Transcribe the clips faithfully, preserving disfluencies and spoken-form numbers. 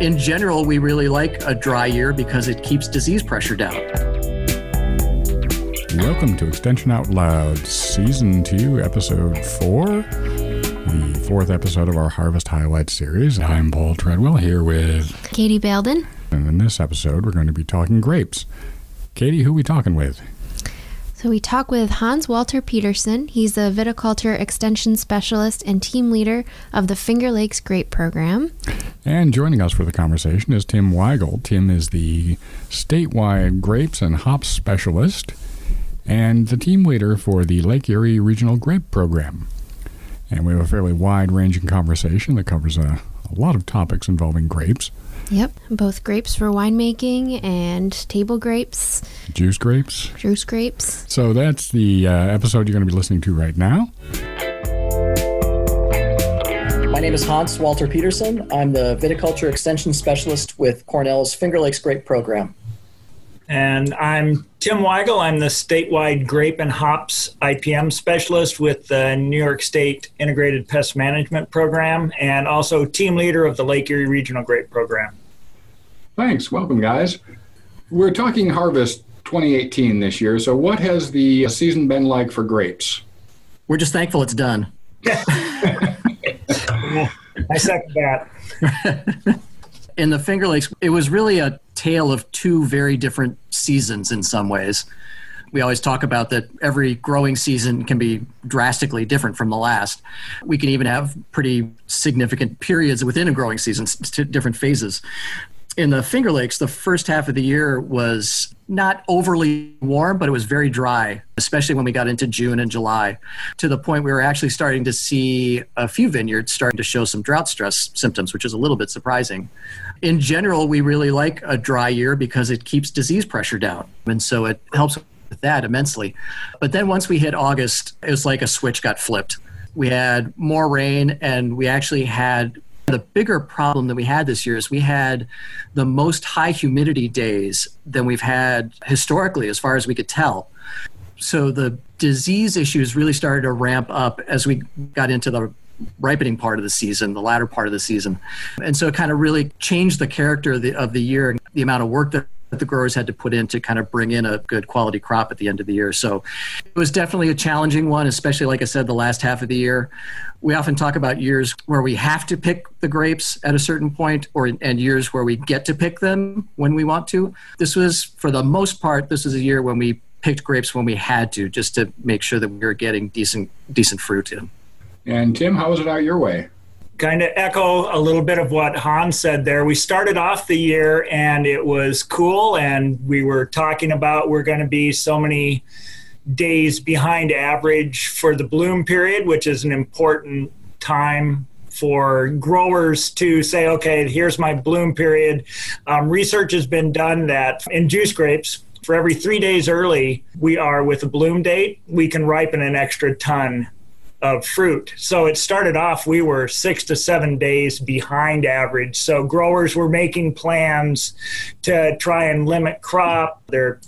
in general, we really like a dry year because it keeps disease pressure down. Welcome to Extension Out Loud, Season two, Episode four, the fourth episode of our Harvest Highlights series. I'm Paul Treadwell, here with Katie Belden. And in this episode, we're going to be talking grapes. Katie, who are we talking with? So we talk with Hans Walter-Peterson. He's a viticulture extension specialist and team leader of the Finger Lakes Grape Program. And joining us for the conversation is Tim Weigle. Tim is the statewide grapes and hops specialist and the team leader for the Lake Erie Regional Grape Program. And we have a fairly wide-ranging conversation that covers a, a lot of topics involving grapes. Yep, both grapes for winemaking and table grapes. Juice grapes. Juice grapes. So that's the uh, episode you're going to be listening to right now. My name is Hans Walter-Peterson. I'm the viticulture extension specialist with Cornell's Finger Lakes Grape Program. And I'm Tim Weigle. I'm the statewide grape and hops I P M specialist with the New York State Integrated Pest Management Program and also team leader of the Lake Erie Regional Grape Program. Thanks. Welcome, guys. We're talking harvest twenty eighteen this year. So what has the season been like for grapes? We're just thankful it's done. I second that. In the Finger Lakes, it was really a tale of two very different seasons in some ways. We always talk about that every growing season can be drastically different from the last. We can even have pretty significant periods within a growing season, different phases. In the Finger Lakes, the first half of the year was not overly warm, but it was very dry, especially when we got into June and July, to the point we were actually starting to see a few vineyards starting to show some drought stress symptoms, which is a little bit surprising. In general, we really like a dry year because it keeps disease pressure down, and so it helps with that immensely. But then once we hit August, it was like a switch got flipped. We had more rain, and we actually had... The bigger problem that we had this year is we had the most high humidity days than we've had historically, as far as we could tell. So the disease issues really started to ramp up as we got into the ripening part of the season, the latter part of the season. And so it kind of really changed the character of the, of the year and the amount of work that the growers had to put in to kind of bring in a good quality crop at the end of the year. So it was definitely a challenging one, especially, like I said, the last half of the year. We often talk about years where we have to pick the grapes at a certain point, or and years where we get to pick them when we want to. This was, for the most part, this was a year when we picked grapes when we had to, just to make sure that we were getting decent decent fruit in. And Tim, how was it out your way? Kind of echo a little bit of what Hans said there. We started off the year and it was cool, and we were talking about we're going to be so many days behind average for the bloom period, which is an important time for growers to say, okay, here's my bloom period. Um, research has been done that in juice grapes, for every three days early we are with a bloom date, we can ripen an extra ton of fruit. So it started off, we were six to seven days behind average. So growers were making plans to try and limit crop, their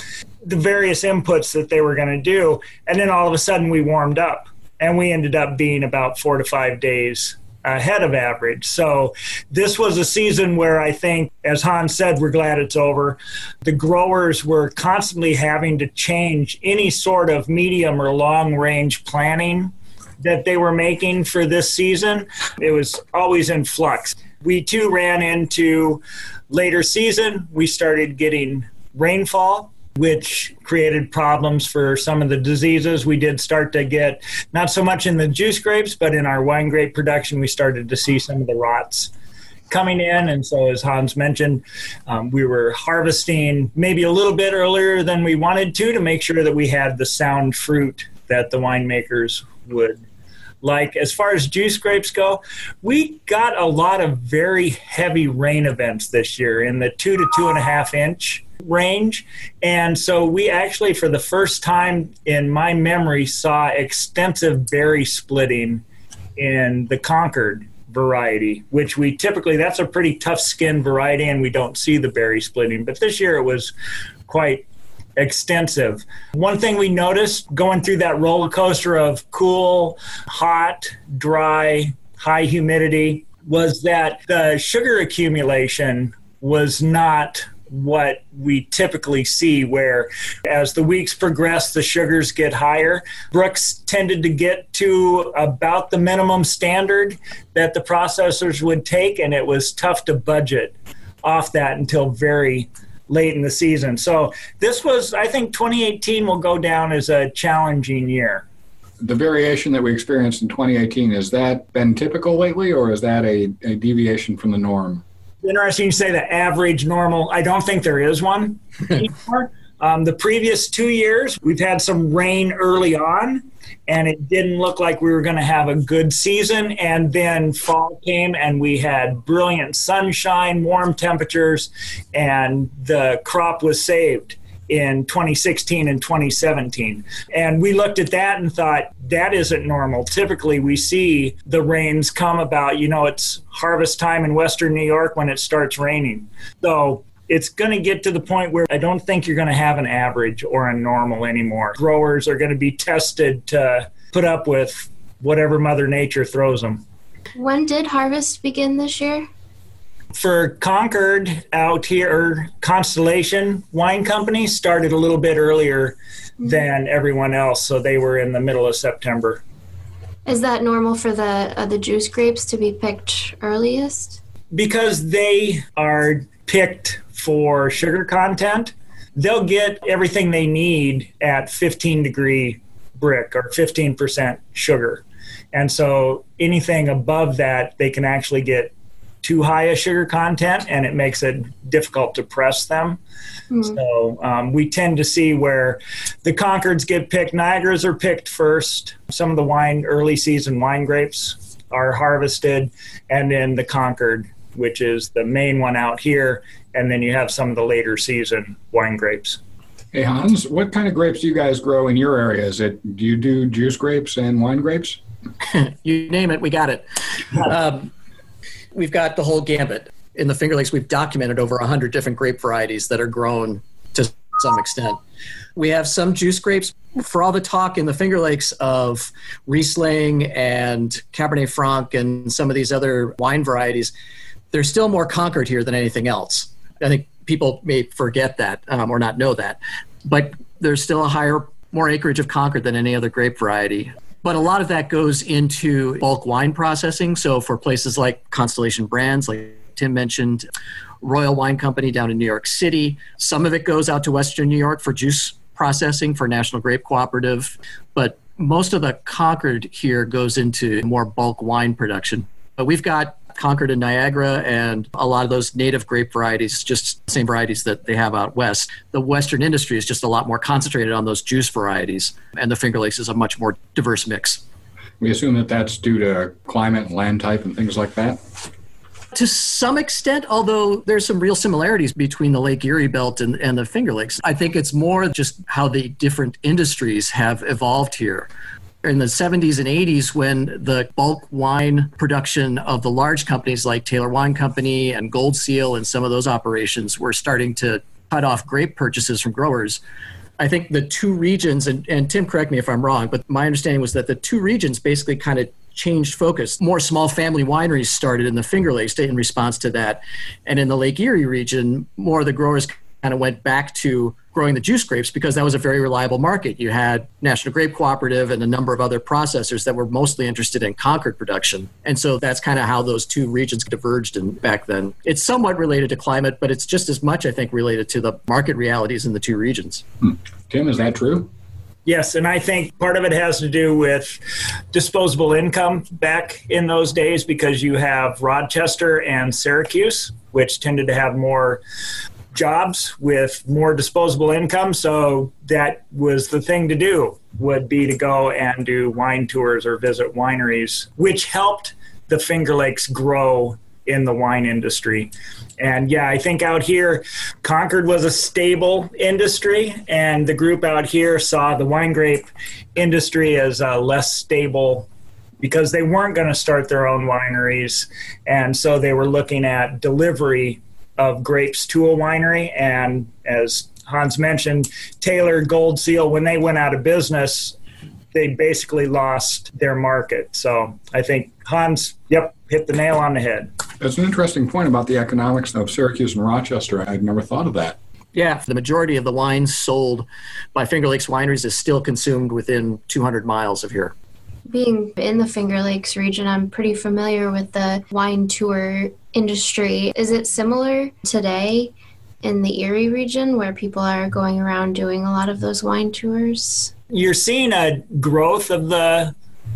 the various inputs that they were going to do. And then all of a sudden we warmed up and we ended up being about four to five days ahead of average. So this was a season where I think, as Hans said, we're glad it's over. The growers were constantly having to change any sort of medium or long range planning that they were making for this season. It was always in flux. We too ran into later season. We started getting rainfall, which created problems for some of the diseases. We did start to get, not so much in the juice grapes, but in our wine grape production, we started to see some of the rots coming in. And so, as Hans mentioned, um, we were harvesting maybe a little bit earlier than we wanted to, to make sure that we had the sound fruit that the winemakers would like. As far as juice grapes go, we got a lot of very heavy rain events this year in the two to two and a half inch range. And so we actually, for the first time in my memory, saw extensive berry splitting in the Concord variety, which we typically, that's a pretty tough skin variety and we don't see the berry splitting. But this year it was quite extensive. One thing we noticed going through that roller coaster of cool, hot, dry, high humidity, was that the sugar accumulation was not what we typically see, where as the weeks progress, the sugars get higher. Brooks tended to get to about the minimum standard that the processors would take, and it was tough to budget off that until very late in the season. So this was, I think twenty eighteen will go down as a challenging year. The variation that we experienced in twenty eighteen, has that been typical lately, or is that a, a deviation from the norm? Interesting you say the average normal. I don't think there is one anymore. Um, the previous two years, we've had some rain early on, and it didn't look like we were going to have a good season. And then fall came, and we had brilliant sunshine, warm temperatures, and the crop was saved in twenty sixteen and twenty seventeen. And we looked at that and thought, that isn't normal. Typically, we see the rains come about, you know, it's harvest time in Western New York when it starts raining. So it's going to get to the point where I don't think you're going to have an average or a normal anymore. Growers are going to be tested to put up with whatever Mother Nature throws them. When did harvest begin this year? For Concord out here, Constellation Wine Company started a little bit earlier than everyone else, so they were in the middle of September. Is that normal for the uh, the juice grapes to be picked earliest? Because they are picked for sugar content, they'll get everything they need at fifteen degree brick or fifteen percent sugar. And so anything above that, they can actually get too high a sugar content, and it makes it difficult to press them. Mm-hmm. So um, we tend to see where the Concords get picked, Niagaras are picked first, some of the wine, early season wine grapes are harvested, and then the Concord, which is the main one out here, and then you have some of the later season wine grapes. Hey Hans, what kind of grapes do you guys grow in your area? Is it, do you do juice grapes and wine grapes? You name it, we got it. Um, We've got the whole gambit. In the Finger Lakes, we've documented over one hundred different grape varieties that are grown to some extent. We have some juice grapes. For all the talk in the Finger Lakes of Riesling and Cabernet Franc and some of these other wine varieties, there's still more Concord here than anything else. I think people may forget that um, or not know that, but there's still a higher, more acreage of Concord than any other grape variety. But a lot of that goes into bulk wine processing. So for places like Constellation Brands, like Tim mentioned, Royal Wine Company down in New York City. Some of it goes out to Western New York for juice processing for National Grape Cooperative. But most of the Concord here goes into more bulk wine production. But we've got Concord and Niagara and a lot of those native grape varieties, just same varieties that they have out west. The Western industry is just a lot more concentrated on those juice varieties, and the Finger Lakes is a much more diverse mix. We assume that that's due to climate and land type and things like that? To some extent, although there's some real similarities between the Lake Erie Belt and, and the Finger Lakes. I think it's more just how the different industries have evolved here. In the seventies and eighties, when the bulk wine production of the large companies like Taylor Wine Company and Gold Seal and some of those operations were starting to cut off grape purchases from growers, I think the two regions, and, and Tim, correct me if I'm wrong, but my understanding was that the two regions basically kind of changed focus. More small family wineries started in the Finger Lakes in response to that. And in the Lake Erie region, more of the growers kind of went back to growing the juice grapes because that was a very reliable market. You had National Grape Cooperative and a number of other processors that were mostly interested in Concord production. And so that's kind of how those two regions diverged in back then. It's somewhat related to climate, but it's just as much, I think, related to the market realities in the two regions. Hmm. Tim, is that true? Yes, and I think part of it has to do with disposable income back in those days because you have Rochester and Syracuse, which tended to have more jobs with more disposable income, so that was the thing to do, would be to go and do wine tours or visit wineries, which helped the Finger Lakes grow in the wine industry. And yeah, I think out here, Concord was a stable industry, and the group out here saw the wine grape industry as uh, less stable because they weren't going to start their own wineries, and so they were looking at delivery of grapes to a winery. And as Hans mentioned, Taylor, Gold Seal, when they went out of business, they basically lost their market. So I think Hans, yep, hit the nail on the head. That's an interesting point about the economics of Syracuse and Rochester. I'd never thought of that. Yeah, the majority of the wine sold by Finger Lakes wineries is still consumed within two hundred miles of here. Being in the Finger Lakes region, I'm pretty familiar with the wine tour industry. Is it similar today in the Erie region where people are going around doing a lot of those wine tours? You're seeing a growth of the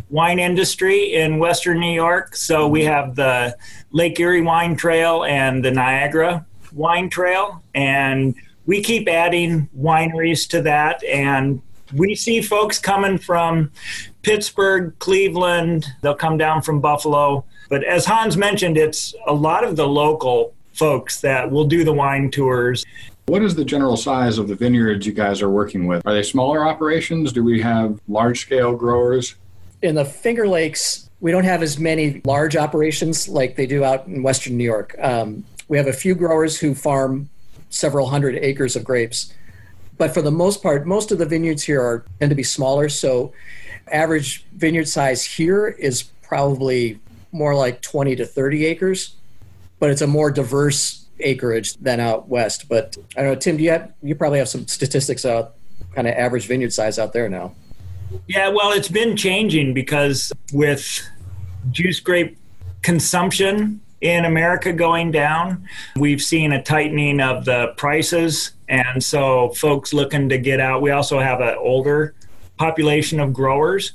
wine industry in Western New York. So we have the Lake Erie Wine Trail and the Niagara Wine Trail, and we keep adding wineries to that, and we see folks coming from Pittsburgh, Cleveland, they'll come down from Buffalo. But as Hans mentioned, it's a lot of the local folks that will do the wine tours. What is the general size of the vineyards you guys are working with? Are they smaller operations? Do we have large-scale growers? In the Finger Lakes, we don't have as many large operations like they do out in Western New York. Um, we have a few growers who farm several hundred acres of grapes. But for the most part, most of the vineyards here are tend to be smaller. So average vineyard size here is probably more like twenty to thirty acres, but it's a more diverse acreage than out west. But I don't know, Tim, do you have, you probably have some statistics out, kind of average vineyard size out there now. Yeah, well, it's been changing because with juice grape consumption in America going down, we've seen a tightening of the prices. And so folks looking to get out, we also have an older population of growers.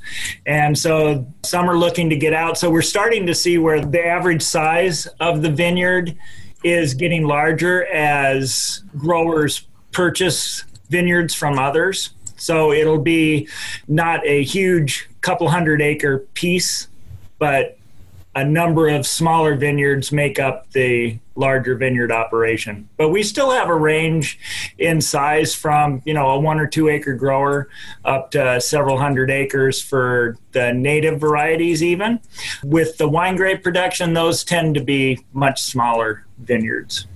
And so some are looking to get out. So we're starting to see where the average size of the vineyard is getting larger as growers purchase vineyards from others. So it'll be not a huge couple hundred acre piece, but a number of smaller vineyards make up the larger vineyard operation. But we still have a range in size from, you know, a one or two acre grower up to several hundred acres for the native varieties even. With the wine grape production, those tend to be much smaller vineyards.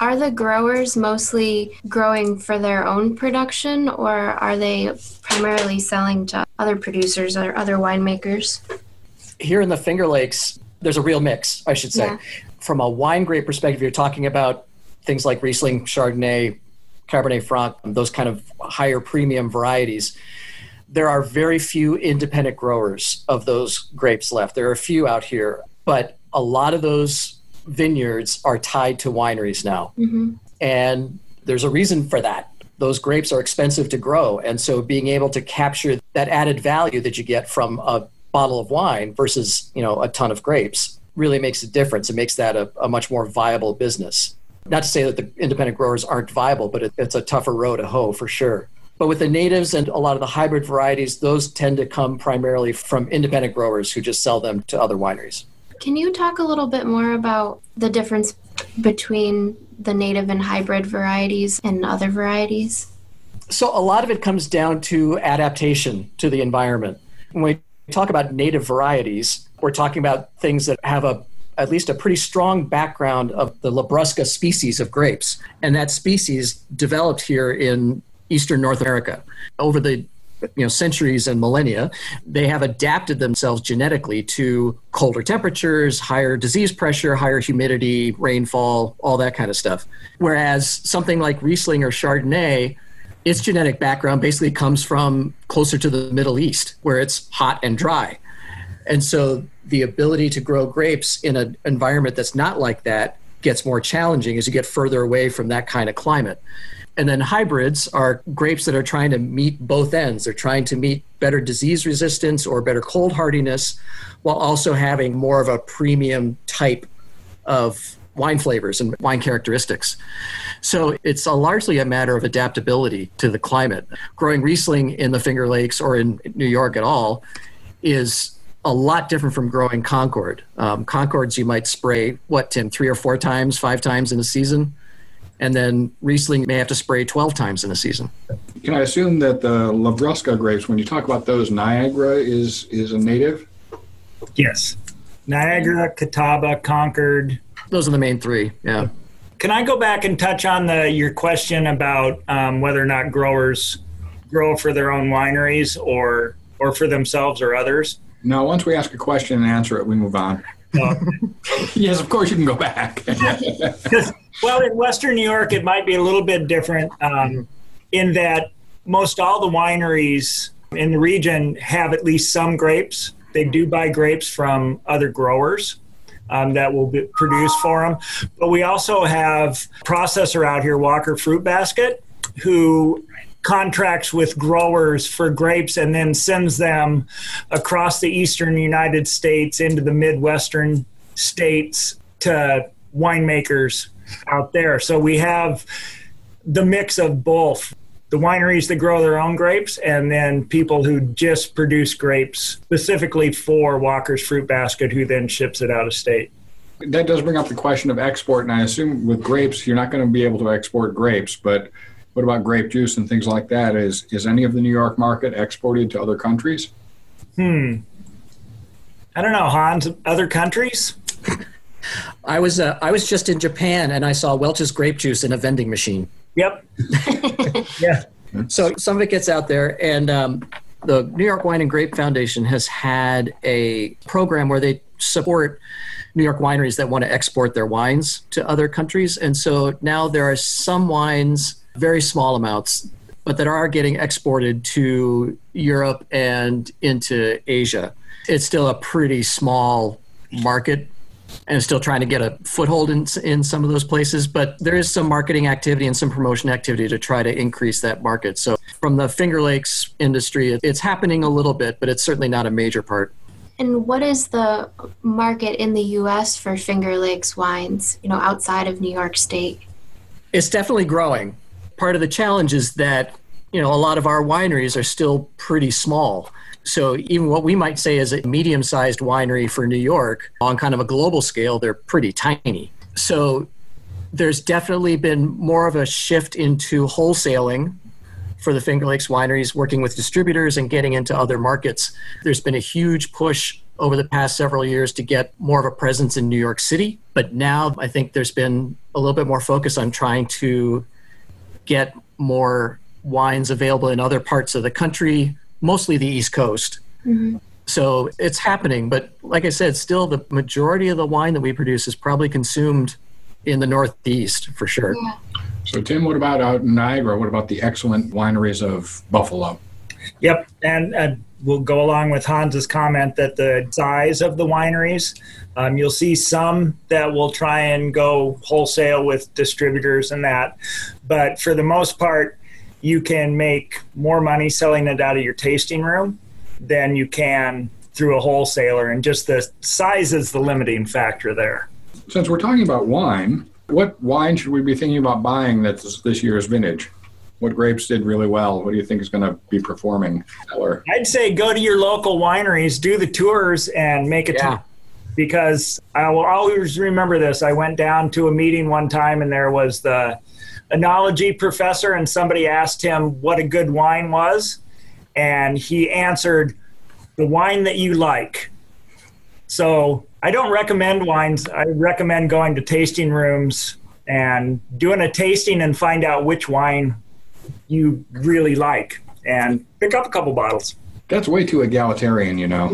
Are the growers mostly growing for their own production, or are they primarily selling to other producers or other winemakers? Here in the Finger Lakes, there's a real mix, I should say. Yeah. From a wine grape perspective, you're talking about things like Riesling, Chardonnay, Cabernet Franc, those kind of higher premium varieties. There are very few independent growers of those grapes left. There are a few out here, but a lot of those vineyards are tied to wineries now. Mm-hmm. And there's a reason for that. Those grapes are expensive to grow. And so being able to capture that added value that you get from a bottle of wine versus, you know, a ton of grapes really makes a difference. It makes that a, a much more viable business. Not to say that the independent growers aren't viable, but it, it's a tougher row to hoe for sure. But with the natives and a lot of the hybrid varieties, those tend to come primarily from independent growers who just sell them to other wineries. Can you talk a little bit more about the difference between the native and hybrid varieties and other varieties? So a lot of it comes down to adaptation to the environment. When we talk about native varieties, we're talking about things that have a at least a pretty strong background of the Labrusca species of grapes. And that species developed here in eastern North America. Over the you know centuries and millennia, they have adapted themselves genetically to colder temperatures, higher disease pressure, higher humidity, rainfall, all that kind of stuff. Whereas something like Riesling or Chardonnay, its genetic background basically comes from closer to the Middle East, where it's hot and dry. And so the ability to grow grapes in an environment that's not like that gets more challenging as you get further away from that kind of climate. And then hybrids are grapes that are trying to meet both ends. They're trying to meet better disease resistance or better cold hardiness, while also having more of a premium type of wine flavors and wine characteristics. So it's a largely a matter of adaptability to the climate. Growing Riesling in the Finger Lakes or in New York at all is a lot different from growing Concord. Um, Concords you might spray, what, Tim, three or four times, five times in a season? And then Riesling may have to spray twelve times in a season. Can I assume that the Labrusca grapes, when you talk about those, Niagara is is a native? Yes. Niagara, Catawba, Concord. Those are the main three, yeah. Can I go back and touch on the your question about um, whether or not growers grow for their own wineries or or for themselves or others? No, once we ask a question and answer it, we move on. Uh, yes, of course you can go back. Well, in Western New York, it might be a little bit different um, in that most all the wineries in the region have at least some grapes. They do buy grapes from other growers um, that will be produced for them. But we also have a processor out here, Walker Fruit Basket, who contracts with growers for grapes and then sends them across the eastern United States into the Midwestern states to winemakers out there. So we have the mix of both. The wineries that grow their own grapes, and then people who just produce grapes specifically for Walker's Fruit Basket, who then ships it out of state. That does bring up the question of export, and I assume with grapes, you're not going to be able to export grapes, but what about grape juice and things like that? Is is any of the New York market exported to other countries? Hmm. I don't know, Hans. Other countries? I was uh, I was just in Japan, and I saw Welch's grape juice in a vending machine. Yep. Yeah. So some of it gets out there, and um, the New York Wine and Grape Foundation has had a program where they support New York wineries that want to export their wines to other countries. And so now there are some wines, very small amounts, but that are getting exported to Europe and into Asia. It's still a pretty small market, and still trying to get a foothold in in some of those places. But there is some marketing activity and some promotion activity to try to increase that market. So from the Finger Lakes industry, it's happening a little bit, but it's certainly not a major part. And what is the market in the U S for Finger Lakes wines, you know, outside of New York State? It's definitely growing. Part of the challenge is that, you know, a lot of our wineries are still pretty small. So even what we might say is a medium-sized winery for New York, on kind of a global scale, they're pretty tiny. So there's definitely been more of a shift into wholesaling for the Finger Lakes wineries, working with distributors and getting into other markets. There's been a huge push over the past several years to get more of a presence in New York City. But now I think there's been a little bit more focus on trying to get more wines available in other parts of the country, mostly the East Coast. Mm-hmm. So it's happening. But like I said, still the majority of the wine that we produce is probably consumed in the Northeast for sure. Yeah. So Tim, what about out in Niagara? What about the excellent wineries of Buffalo? Yep. And uh, we'll go along with Hans's comment that the size of the wineries, um, you'll see some that will try and go wholesale with distributors and that. But for the most part, you can make more money selling it out of your tasting room than you can through a wholesaler, and just the size is the limiting factor there. Since we're talking about wine, what wine should we be thinking about buying that's this year's vintage? What grapes did really well? What do you think is going to be performing? Or I'd say go to your local wineries, do the tours, and make a yeah. tour. Because I will always remember this. I went down to a meeting one time, and there was the enology professor, and somebody asked him what a good wine was, and he answered, the wine that you like. So I don't recommend wines. I recommend going to tasting rooms and doing a tasting and find out which wine you really like and pick up a couple bottles. That's way too egalitarian, you know.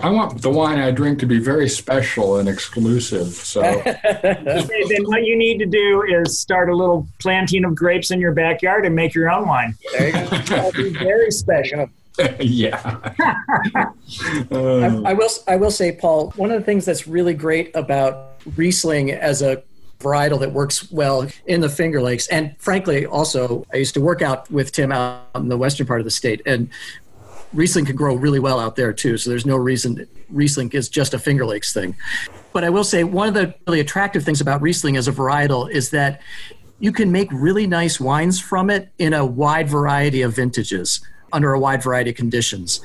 I want the wine I drink to be very special and exclusive. So then what you need to do is start a little planting of grapes in your backyard and make your own wine. There you go. That'll be very special. Yeah. I, I will I will say, Paul, one of the things that's really great about Riesling as a varietal that works well in the Finger Lakes. And frankly, also, I used to work out with Tim out in the western part of the state, and Riesling can grow really well out there too. So there's no reason Riesling is just a Finger Lakes thing. But I will say one of the really attractive things about Riesling as a varietal is that you can make really nice wines from it in a wide variety of vintages, under a wide variety of conditions.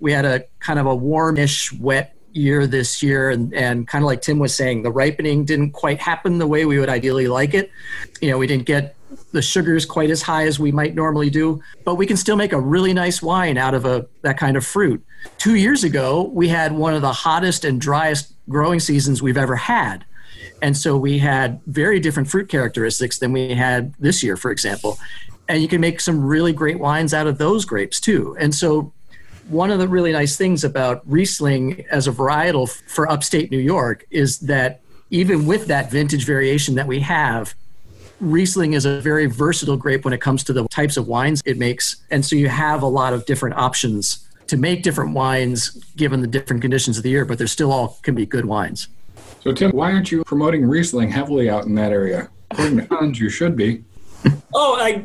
We had a kind of a warmish, wet year this year, and, and kind of like Tim was saying, the ripening didn't quite happen the way we would ideally like it. You know, we didn't get the sugars quite as high as we might normally do, but we can still make a really nice wine out of a that kind of fruit. Two years ago, we had one of the hottest and driest growing seasons we've ever had. And so we had very different fruit characteristics than we had this year, for example. And you can make some really great wines out of those grapes too. And so one of the really nice things about Riesling as a varietal for upstate New York is that even with that vintage variation that we have, Riesling is a very versatile grape when it comes to the types of wines it makes. And so you have a lot of different options to make different wines given the different conditions of the year, but they're still all can be good wines. So Tim, why aren't you promoting Riesling heavily out in that area? According to Hans, you should be. Oh, I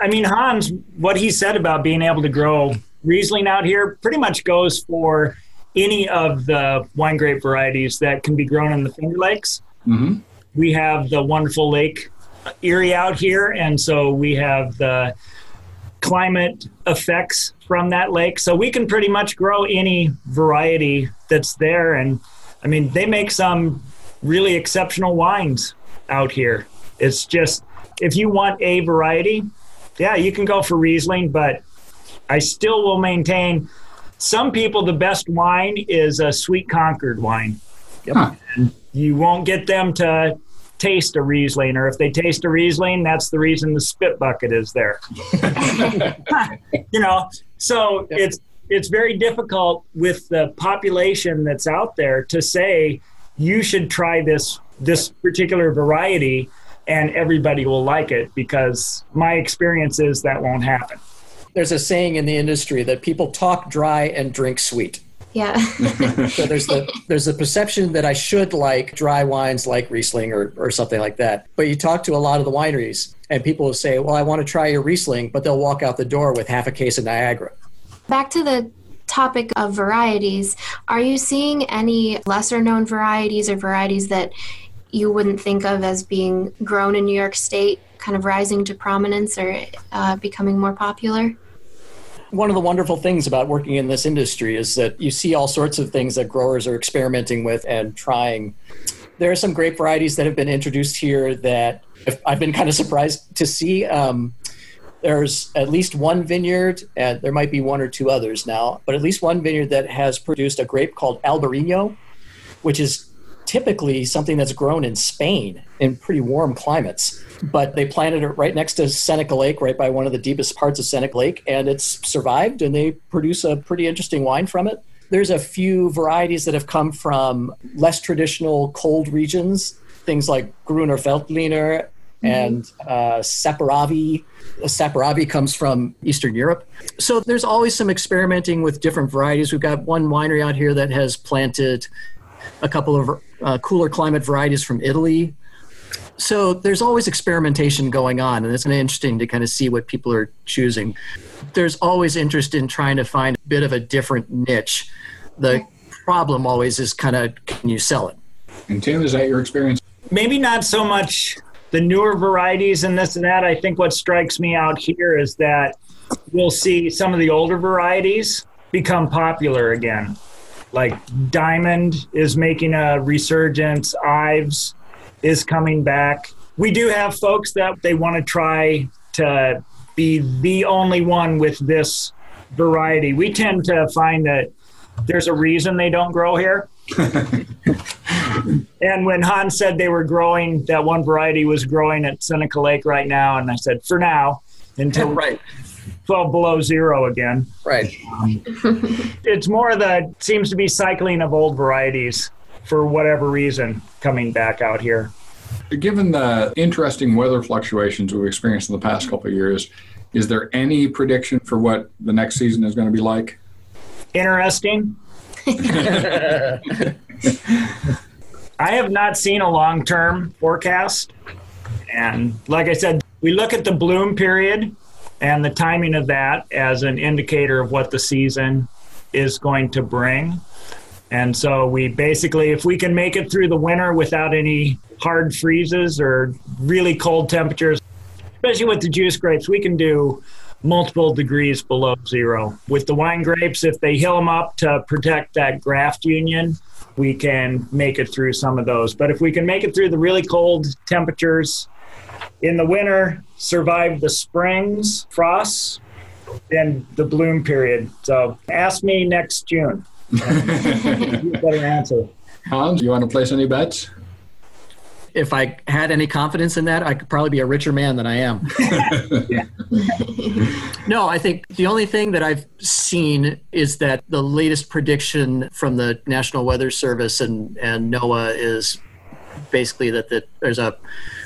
I mean, Hans, what he said about being able to grow Riesling out here pretty much goes for any of the wine grape varieties that can be grown in the Finger Lakes. Mm-hmm. We have the wonderful Lake Erie out here, and so we have the climate effects from that lake. So we can pretty much grow any variety that's there. And I mean, they make some really exceptional wines out here. It's just, if you want a variety, yeah, you can go for Riesling, but I still will maintain some people, the best wine is a sweet Concord wine. Yep. Huh. And you won't get them to taste a Riesling, or if they taste a Riesling, that's the reason the spit bucket is there. You know, so it's it's very difficult with the population that's out there to say you should try this this particular variety and everybody will like it, because my experience is that won't happen. There's a saying in the industry that people talk dry and drink sweet. Yeah. So there's the there's the perception that I should like dry wines like Riesling or, or something like that. But you talk to a lot of the wineries and people will say, well, I want to try your Riesling, but they'll walk out the door with half a case of Niagara. Back to the topic of varieties, are you seeing any lesser known varieties or varieties that you wouldn't think of as being grown in New York State kind of rising to prominence or uh, becoming more popular? One of the wonderful things about working in this industry is that you see all sorts of things that growers are experimenting with and trying. There are some grape varieties that have been introduced here that I've been kind of surprised to see. Um, there's at least one vineyard, and there might be one or two others now, but at least one vineyard that has produced a grape called Albarino, which is typically something that's grown in Spain in pretty warm climates. But they planted it right next to Seneca Lake, right by one of the deepest parts of Seneca Lake, and it's survived, and they produce a pretty interesting wine from it. There's a few varieties that have come from less traditional cold regions, things like Grüner Veltliner mm-hmm. and uh, Saperavi. Saperavi comes from Eastern Europe. So there's always some experimenting with different varieties. We've got one winery out here that has planted a couple of uh, cooler climate varieties from Italy. So there's always experimentation going on, and it's interesting to kind of see what people are choosing. There's always interest in trying to find a bit of a different niche. The problem always is kind of, can you sell it? And Tim, is that your experience? Maybe not so much the newer varieties and this and that. I think what strikes me out here is that we'll see some of the older varieties become popular again. Like Diamond is making a resurgence, Ives is coming back. We do have folks that they want to try to be the only one with this variety. We tend to find that there's a reason they don't grow here. And when Hans said they were growing, that one variety was growing at Seneca Lake right now. And I said, for now, until right. twelve below zero again. Right. Um, it's more the, seems to be cycling of old varieties for whatever reason coming back out here. Given the interesting weather fluctuations we've experienced in the past couple of years, is there any prediction for what the next season is going to be like? Interesting. I have not seen a long-term forecast. And like I said, we look at the bloom period and the timing of that as an indicator of what the season is going to bring. And so we basically, if we can make it through the winter without any hard freezes or really cold temperatures, especially with the juice grapes, we can do multiple degrees below zero. With the wine grapes, if they hill them up to protect that graft union, we can make it through some of those. But if we can make it through the really cold temperatures in the winter, survive the spring's frosts, then the bloom period. So ask me next June. Better answer. Hans, you want to place any bets? if I had any confidence in that, I could probably be a richer man than I am. No, I think the only thing that I've seen is that the latest prediction from the National Weather Service and, and NOAA is basically that the, there's a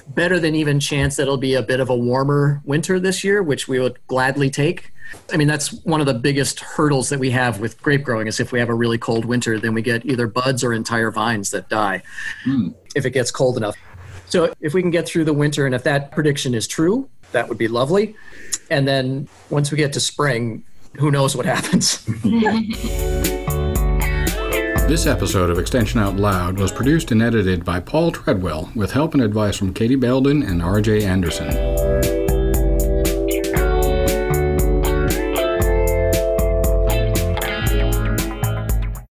better than even chance that it'll be a bit of a warmer winter this year, which we would gladly take. I mean, that's one of the biggest hurdles that we have with grape growing is if we have a really cold winter, then we get either buds or entire vines that die mm. if it gets cold enough. So if we can get through the winter, and if that prediction is true, that would be lovely. And then once we get to spring, who knows what happens. This episode of Extension Out Loud was produced and edited by Paul Treadwell with help and advice from Katie Belden and R J Anderson.